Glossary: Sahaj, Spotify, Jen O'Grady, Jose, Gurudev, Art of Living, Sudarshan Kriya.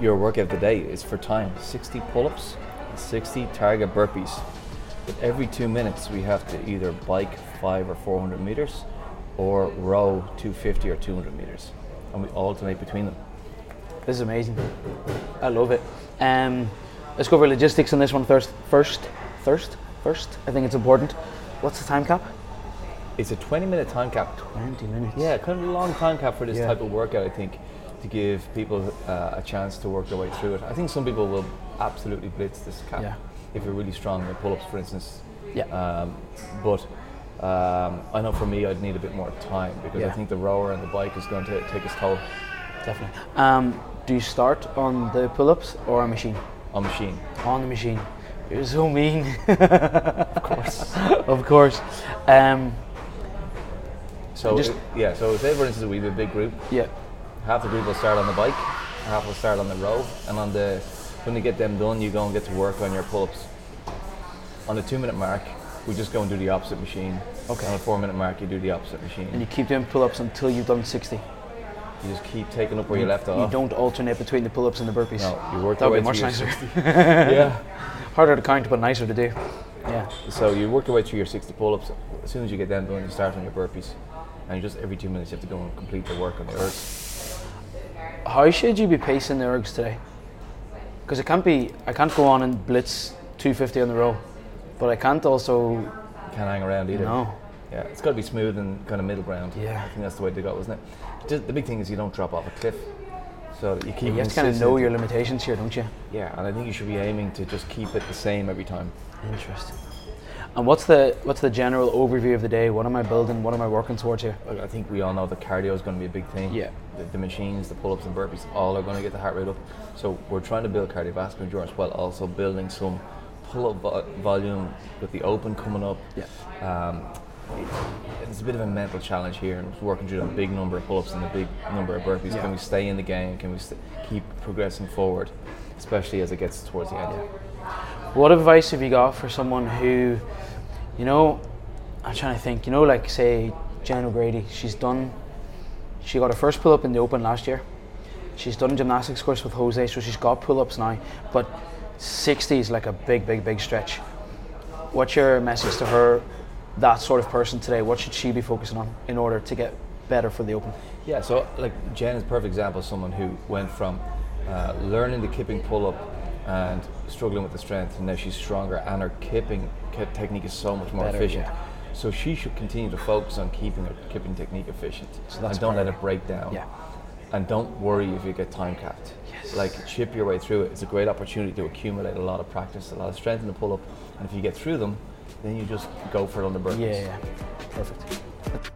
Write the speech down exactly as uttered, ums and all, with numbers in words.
your workout today is for time. sixty pull-ups, and sixty target burpees. But every two minutes we have to either bike five or four hundred meters or row two fifty or two hundred meters. And we alternate between them. This is amazing. I love it. Um, let's go over logistics on this one first. First, first, first. I think it's important. What's the time cap? It's a twenty minute time cap. twenty minutes. Yeah, kind of a long time cap for this yeah. type of workout, I think, to give people uh, a chance to work their way through it. I think some people will absolutely blitz this cap. Yeah. If you're really strong in your pull-ups, for instance. Yeah. Um, but um, I know for me, I'd need a bit more time because yeah. I think the rower and the bike is going to take its toll. Definitely. Um, do you start on the pull-ups or a machine? On machine. On the machine. You're so mean. Of course. Of course. Um, so just, it, yeah. So say for instance we have a big group. Yeah. Half the group will start on the bike, half will start on the row, and on the. When you get them done, you go and get to work on your pull-ups. On the two-minute mark, we just go and do the opposite machine. Okay. On the four-minute mark, you do the opposite machine. And you keep doing pull-ups until you've done sixty. You just keep taking up where you, you left off. You don't alternate between the pull-ups and the burpees. No, you work your way through your sixty. That would be much nicer. Yeah. Harder to count, but nicer to do. Yeah. So you work your way through your sixty pull-ups. As soon as you get them done, you start on your burpees. And you just every two minutes, you have to go and complete the work on the ergs. How should you be pacing the ergs today? Because it can't be, I can't go on and blitz two fifty on the row, but I can't also... Can't hang around either. No. Yeah, it's got to be smooth and kind of middle ground. Yeah. I think that's the way to go, isn't it? Just, the big thing is you don't drop off a cliff. So that you keep yeah, you have to kind of know your limitations here, don't you? Yeah, and I think you should be aiming to just keep it the same every time. Interesting. And what's the what's the general overview of the day? What am I building? What am I working towards here? I think we all know that cardio is going to be a big thing. Yeah. The, the machines, the pull-ups and burpees, all are going to get the heart rate up. So we're trying to build cardiovascular endurance while also building some pull-up vo- volume with the open coming up. Yeah. Um, it's a bit of a mental challenge here, and working through a big number of pull-ups and a big number of burpees. Yeah. Can we stay in the game? Can we st- keep progressing forward, especially as it gets towards the end? What advice have you got for someone who, you know, I'm trying to think, you know, like say Jen O'Grady, she's done, she got her first pull-up in the Open last year. She's done a gymnastics course with Jose, so she's got pull-ups now, but sixty is like a big, big, big stretch. What's your message to her, that sort of person today? What should she be focusing on in order to get better for the Open? Yeah, so like Jen is a perfect example of someone who went from uh, learning the kipping pull-up and struggling with the strength, and now she's stronger and her kipping kip technique is so much more better, efficient. Yeah. So she should continue to focus on keeping her kipping technique efficient. So that's and don't priority. Let it break down. Yeah. And don't worry if you get time capped. Yes. Like chip your way through it. It's a great opportunity to accumulate a lot of practice, a lot of strength in the pull-up. And if you get through them, then you just go for it on the burpees. Yeah, yeah. Perfect.